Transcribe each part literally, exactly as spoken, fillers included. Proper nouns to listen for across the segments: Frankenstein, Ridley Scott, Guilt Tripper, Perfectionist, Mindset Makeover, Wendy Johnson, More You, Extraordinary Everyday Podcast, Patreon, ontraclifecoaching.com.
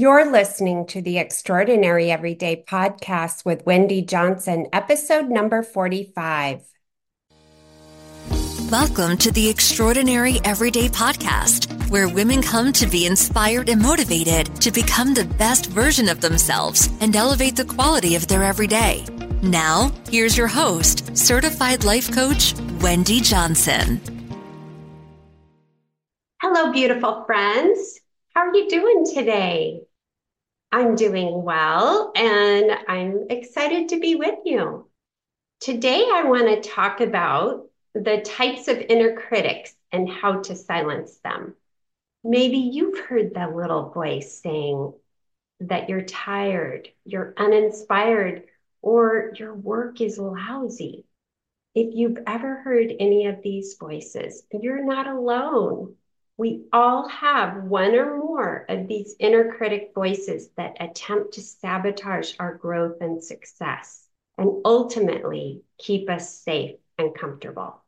You're listening to the Extraordinary Everyday Podcast with Wendy Johnson, episode number forty-five. Welcome to the Extraordinary Everyday Podcast, where women come to be inspired and motivated to become the best version of themselves and elevate the quality of their everyday. Now, here's your host, certified life coach, Wendy Johnson. Hello, beautiful friends. How are you doing today? I'm doing well, and I'm excited to be with you. Today, I want to talk about the types of inner critics and how to silence them. Maybe you've heard that little voice saying that you're tired, you're uninspired, or your work is lousy. If you've ever heard any of these voices, you're not alone. We all have one or more of these inner critic voices that attempt to sabotage our growth and success and ultimately keep us safe and comfortable.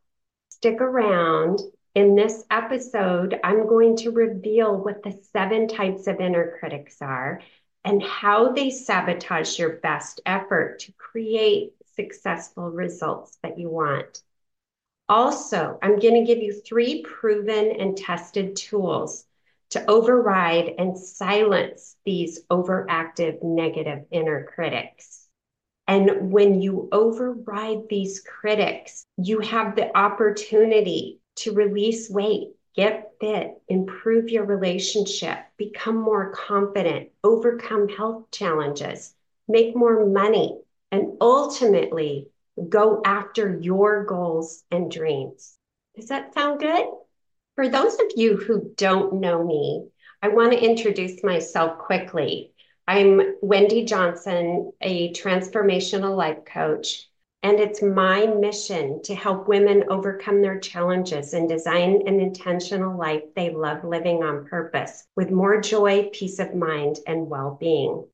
Stick around. In this episode, I'm going to reveal what the seven types of inner critics are and how they sabotage your best effort to create successful results that you want. Also, I'm going to give you three proven and tested tools to override and silence these overactive negative inner critics. And when you override these critics, you have the opportunity to release weight, get fit, improve your relationship, become more confident, overcome health challenges, make more money, and ultimately go after your goals and dreams. Does that sound good? For those of you who don't know me, I want to introduce myself quickly. I'm Wendy Johnson, a transformational life coach, and it's my mission to help women overcome their challenges and design an intentional life they love living on purpose with more joy, peace of mind, and well-being.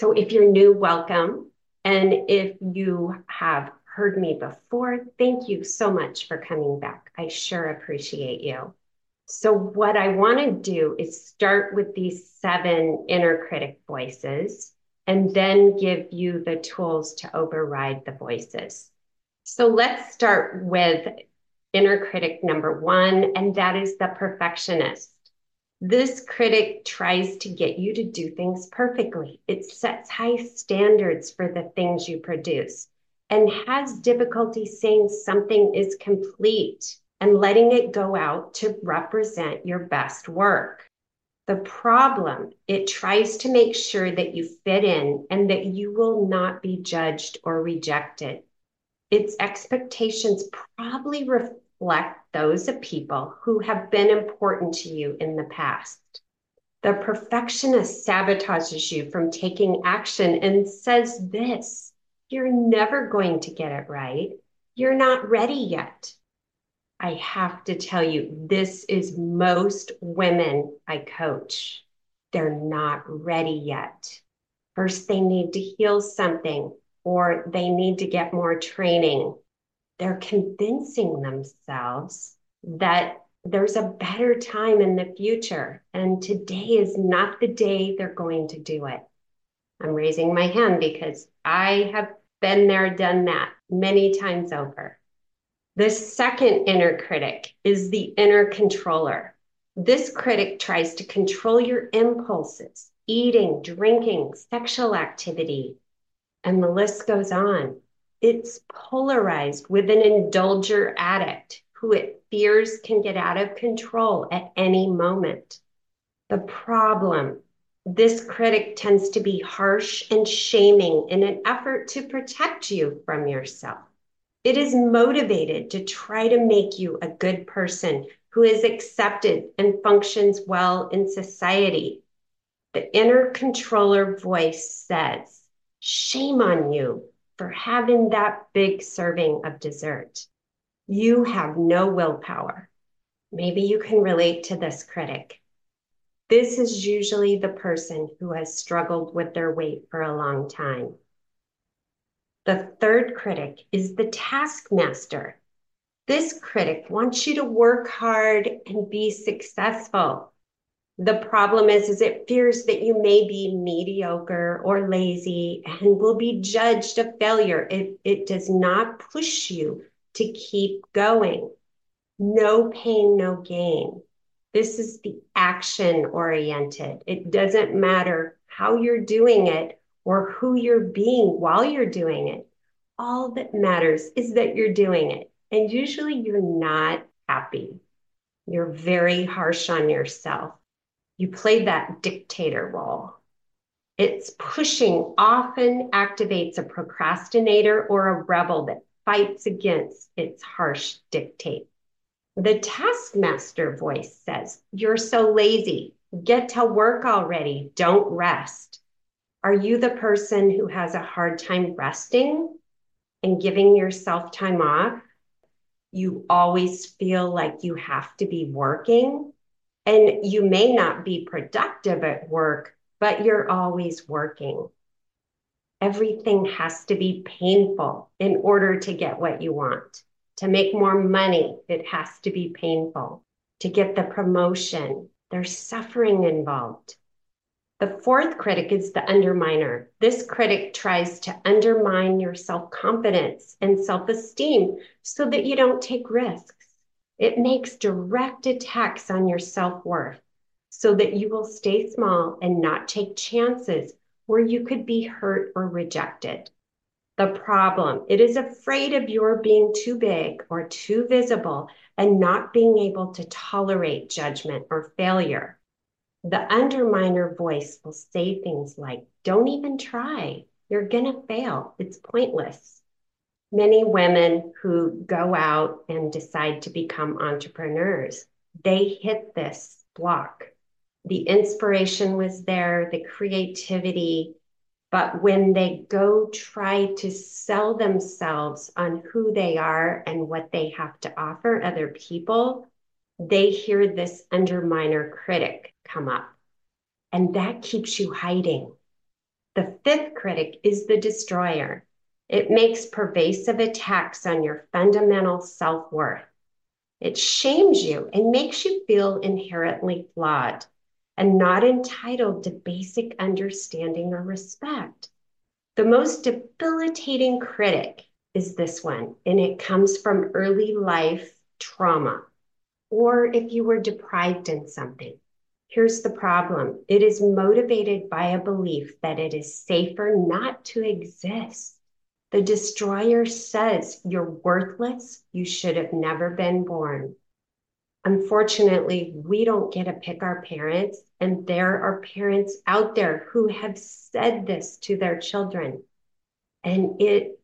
So if you're new, welcome. And if you have heard me before, thank you so much for coming back. I sure appreciate you. So what I want to do is start with these seven inner critic voices and then give you the tools to override the voices. So let's start with inner critic number one, and that is the perfectionist. This critic tries to get you to do things perfectly. It sets high standards for the things you produce and has difficulty saying something is complete and letting it go out to represent your best work. The problem, it tries to make sure that you fit in and that you will not be judged or rejected. Its expectations probably reflect Reflect those of people who have been important to you in the past. The perfectionist sabotages you from taking action and says this: you're never going to get it right. You're not ready yet. I have to tell you, this is most women I coach. They're not ready yet. First, they need to heal something, or they need to get more training. They're convincing themselves that there's a better time in the future, and today is not the day they're going to do it. I'm raising my hand because I have been there, done that many times over. The second inner critic is the inner controller. This critic tries to control your impulses, eating, drinking, sexual activity, and the list goes on. It's polarized with an indulger addict who it fears can get out of control at any moment. The problem, this critic tends to be harsh and shaming in an effort to protect you from yourself. It is motivated to try to make you a good person who is accepted and functions well in society. The inner controller voice says, "Shame on you for having that big serving of dessert. You have no willpower." Maybe you can relate to this critic. This is usually the person who has struggled with their weight for a long time. The third critic is the taskmaster. This critic wants you to work hard and be successful. The problem is, is it fears that you may be mediocre or lazy and will be judged a failure. It, it does not push you to keep going. No pain, no gain. This is the action oriented. It doesn't matter how you're doing it or who you're being while you're doing it. All that matters is that you're doing it. And usually you're not happy. You're very harsh on yourself. You play that dictator role. It's pushing often activates a procrastinator or a rebel that fights against its harsh dictate. The taskmaster voice says, you're so lazy. Get to work already. Don't rest. Are you the person who has a hard time resting and giving yourself time off? You always feel like you have to be working. And you may not be productive at work, but you're always working. Everything has to be painful in order to get what you want. To make more money, it has to be painful. To get the promotion, there's suffering involved. The fourth critic is the underminer. This critic tries to undermine your self-confidence and self-esteem so that you don't take risks. It makes direct attacks on your self-worth so that you will stay small and not take chances where you could be hurt or rejected. The problem, it is afraid of your being too big or too visible and not being able to tolerate judgment or failure. The underminer voice will say things like, don't even try. You're going to fail. It's pointless. Many women who go out and decide to become entrepreneurs, they hit this block. The inspiration was there, the creativity, but when they go try to sell themselves on who they are and what they have to offer other people, they hear this underminer critic come up, and that keeps you hiding. The fifth critic is the destroyer. It makes pervasive attacks on your fundamental self-worth. It shames you and makes you feel inherently flawed and not entitled to basic understanding or respect. The most debilitating critic is this one, and it comes from early life trauma, or if you were deprived in something. Here's the problem. It is motivated by a belief that it is safer not to exist. The destroyer says you're worthless. You should have never been born. Unfortunately, we don't get to pick our parents, and there are parents out there who have said this to their children, and it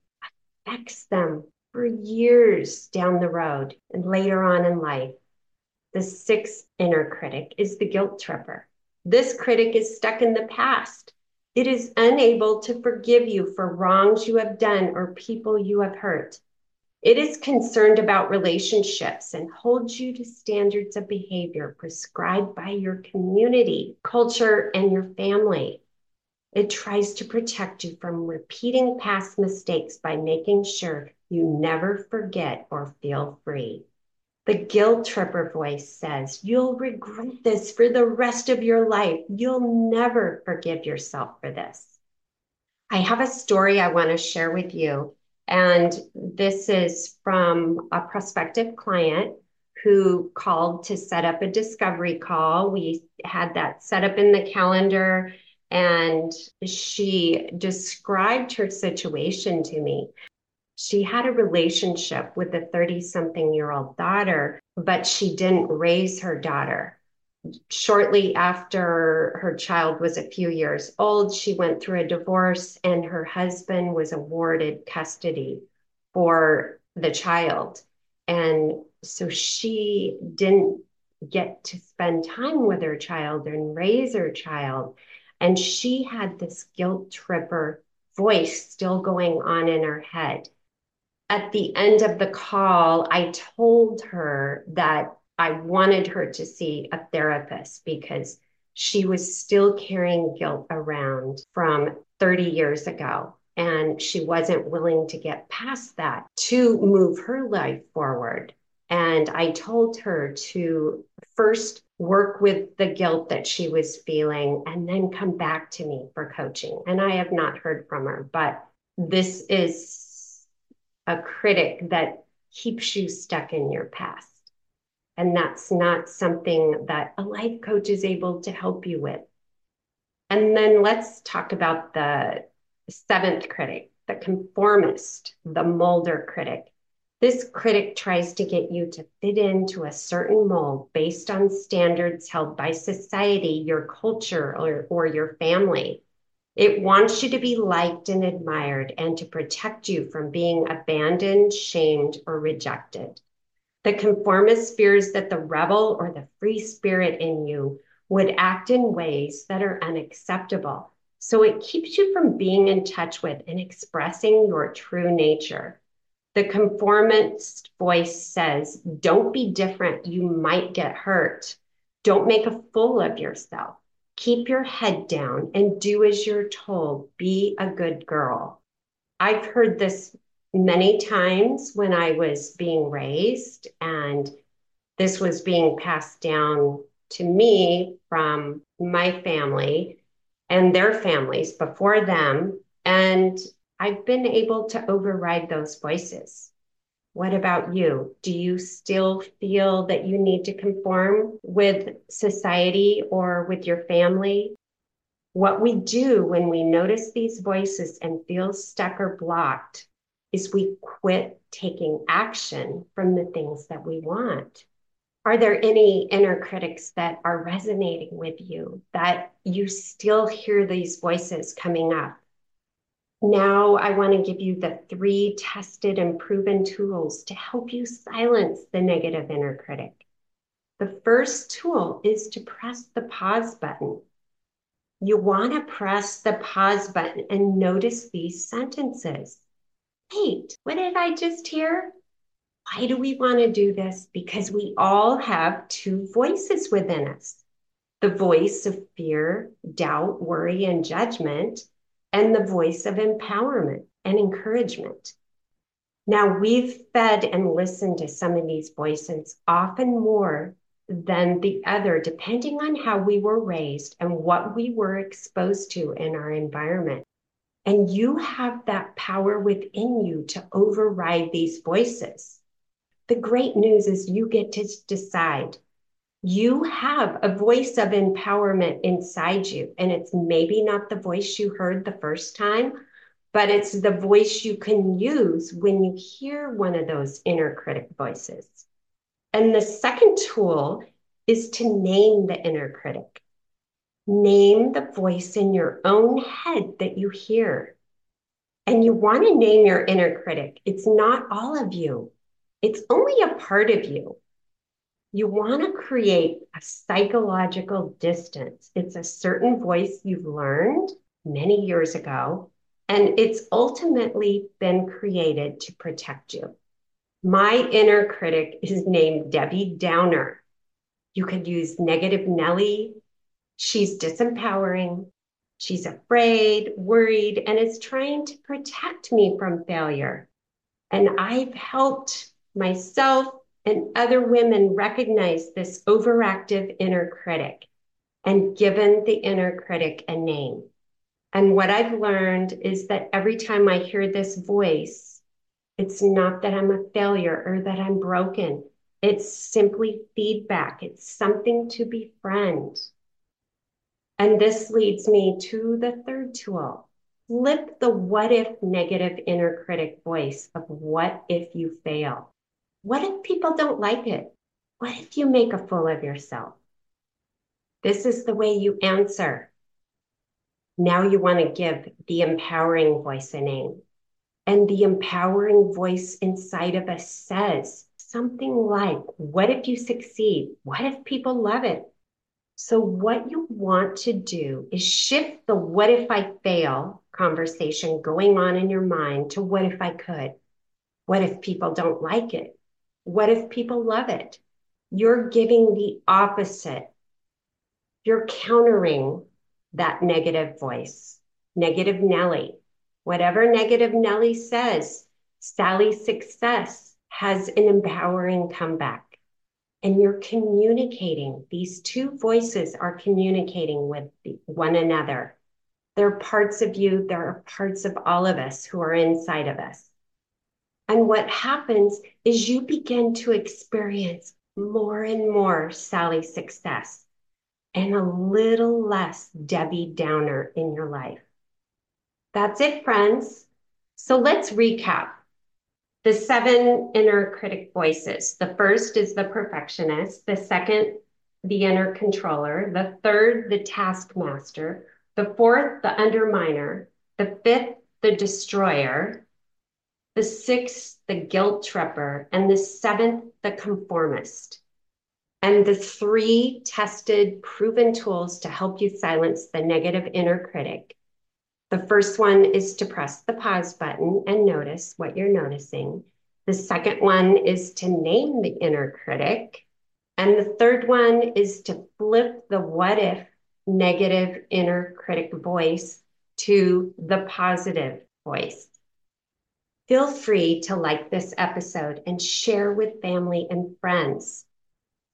affects them for years down the road and later on in life. The sixth inner critic is the guilt tripper. This critic is stuck in the past. It is unable to forgive you for wrongs you have done or people you have hurt. It is concerned about relationships and holds you to standards of behavior prescribed by your community, culture, and your family. It tries to protect you from repeating past mistakes by making sure you never forget or feel free. The guilt tripper voice says, you'll regret this for the rest of your life. You'll never forgive yourself for this. I have a story I want to share with you. And this is from a prospective client who called to set up a discovery call. We had that set up in the calendar, and she described her situation to me. She had a relationship with a thirty-something-year-old daughter, but she didn't raise her daughter. Shortly after her child was a few years old, she went through a divorce, and her husband was awarded custody for the child. And so she didn't get to spend time with her child and raise her child. And she had this guilt tripper voice still going on in her head. At the end of the call, I told her that I wanted her to see a therapist because she was still carrying guilt around from thirty years ago, and she wasn't willing to get past that to move her life forward. And I told her to first work with the guilt that she was feeling, and then come back to me for coaching. And I have not heard from her, but this is a critic that keeps you stuck in your past. And that's not something that a life coach is able to help you with. And then let's talk about the seventh critic, the conformist, the molder critic. This critic tries to get you to fit into a certain mold based on standards held by society, your culture, or, or your family. It wants you to be liked and admired and to protect you from being abandoned, shamed, or rejected. The conformist fears that the rebel or the free spirit in you would act in ways that are unacceptable. So it keeps you from being in touch with and expressing your true nature. The conformist voice says, don't be different. You might get hurt. Don't make a fool of yourself. Keep your head down and do as you're told. Be a good girl. I've heard this many times when I was being raised, and this was being passed down to me from my family and their families before them. And I've been able to override those voices. What about you? Do you still feel that you need to conform with society or with your family? What we do when we notice these voices and feel stuck or blocked is we quit taking action from the things that we want. Are there any inner critics that are resonating with you, that you still hear these voices coming up? Now I want to give you the three tested and proven tools to help you silence the negative inner critic. The first tool is to press the pause button. You want to press the pause button and notice these sentences. Wait, what did I just hear? Why do we want to do this? Because we all have two voices within us. The voice of fear, doubt, worry, and judgment, and the voice of empowerment and encouragement. Now, we've fed and listened to some of these voices often more than the other, depending on how we were raised and what we were exposed to in our environment. And you have that power within you to override these voices. The great news is you get to decide. You have a voice of empowerment inside you, and it's maybe not the voice you heard the first time, but it's the voice you can use when you hear one of those inner critic voices. And the second tool is to name the inner critic. Name the voice in your own head that you hear. And you want to name your inner critic. It's not all of you. It's only a part of you. You want to create a psychological distance. It's a certain voice you've learned many years ago, and it's ultimately been created to protect you. My inner critic is named Debbie Downer. You could use negative Nellie. She's disempowering. She's afraid, worried, and is trying to protect me from failure. And I've helped myself and other women recognize this overactive inner critic and given the inner critic a name. And what I've learned is that every time I hear this voice, it's not that I'm a failure or that I'm broken. It's simply feedback. It's something to befriend. And this leads me to the third tool. Flip the what if negative inner critic voice of what if you fail? What if people don't like it? What if you make a fool of yourself? This is the way you answer. Now you want to give the empowering voice a name. And the empowering voice inside of us says something like, what if you succeed? What if people love it? So what you want to do is shift the what if I fail conversation going on in your mind to what if I could? What if people don't like it? What if people love it? You're giving the opposite. You're countering that negative voice. Negative Nellie. Whatever negative Nellie says, Sally's success has an empowering comeback. and you're communicating. These two voices are communicating with one another. There are parts of you, there are parts of all of us who are inside of us. And what happens is you begin to experience more and more Sally's success and a little less Debbie Downer in your life. That's it, friends. So let's recap the seven inner critic voices. The first is the perfectionist. The second, the inner controller. The third, the taskmaster. The fourth, the underminer. The fifth, the destroyer. The sixth, the guilt tripper. And the seventh, the conformist. And the three tested, proven tools to help you silence the negative inner critic. The first one is to press the pause button and notice what you're noticing. The second one is to name the inner critic. And the third one is to flip the what if negative inner critic voice to the positive voice. Feel free to like this episode and share with family and friends.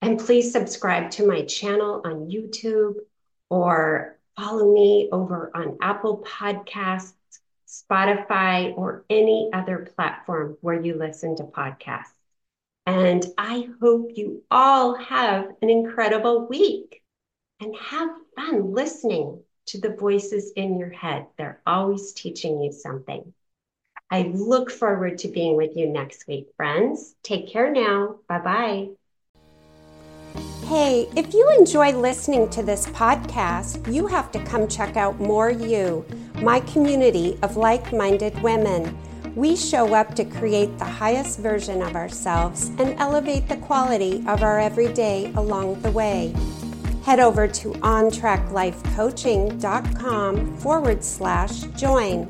And please subscribe to my channel on YouTube or follow me over on Apple Podcasts, Spotify, or any other platform where you listen to podcasts. And I hope you all have an incredible week and have fun listening to the voices in your head. They're always teaching you something. I look forward to being with you next week, friends. Take care now. Bye-bye. Hey, if you enjoy listening to this podcast, you have to come check out More You, my community of like-minded women. We show up to create the highest version of ourselves and elevate the quality of our everyday along the way. Head over to ontraclifecoaching.com forward slash join.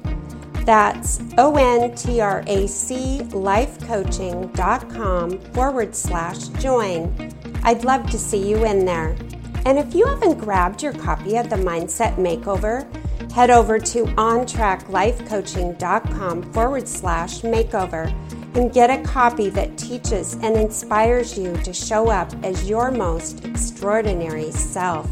That's O N T R A C lifecoaching.com forward slash join. I'd love to see you in there. And if you haven't grabbed your copy of the Mindset Makeover, head over to ontraclifecoaching.com forward slash makeover and get a copy that teaches and inspires you to show up as your most extraordinary self.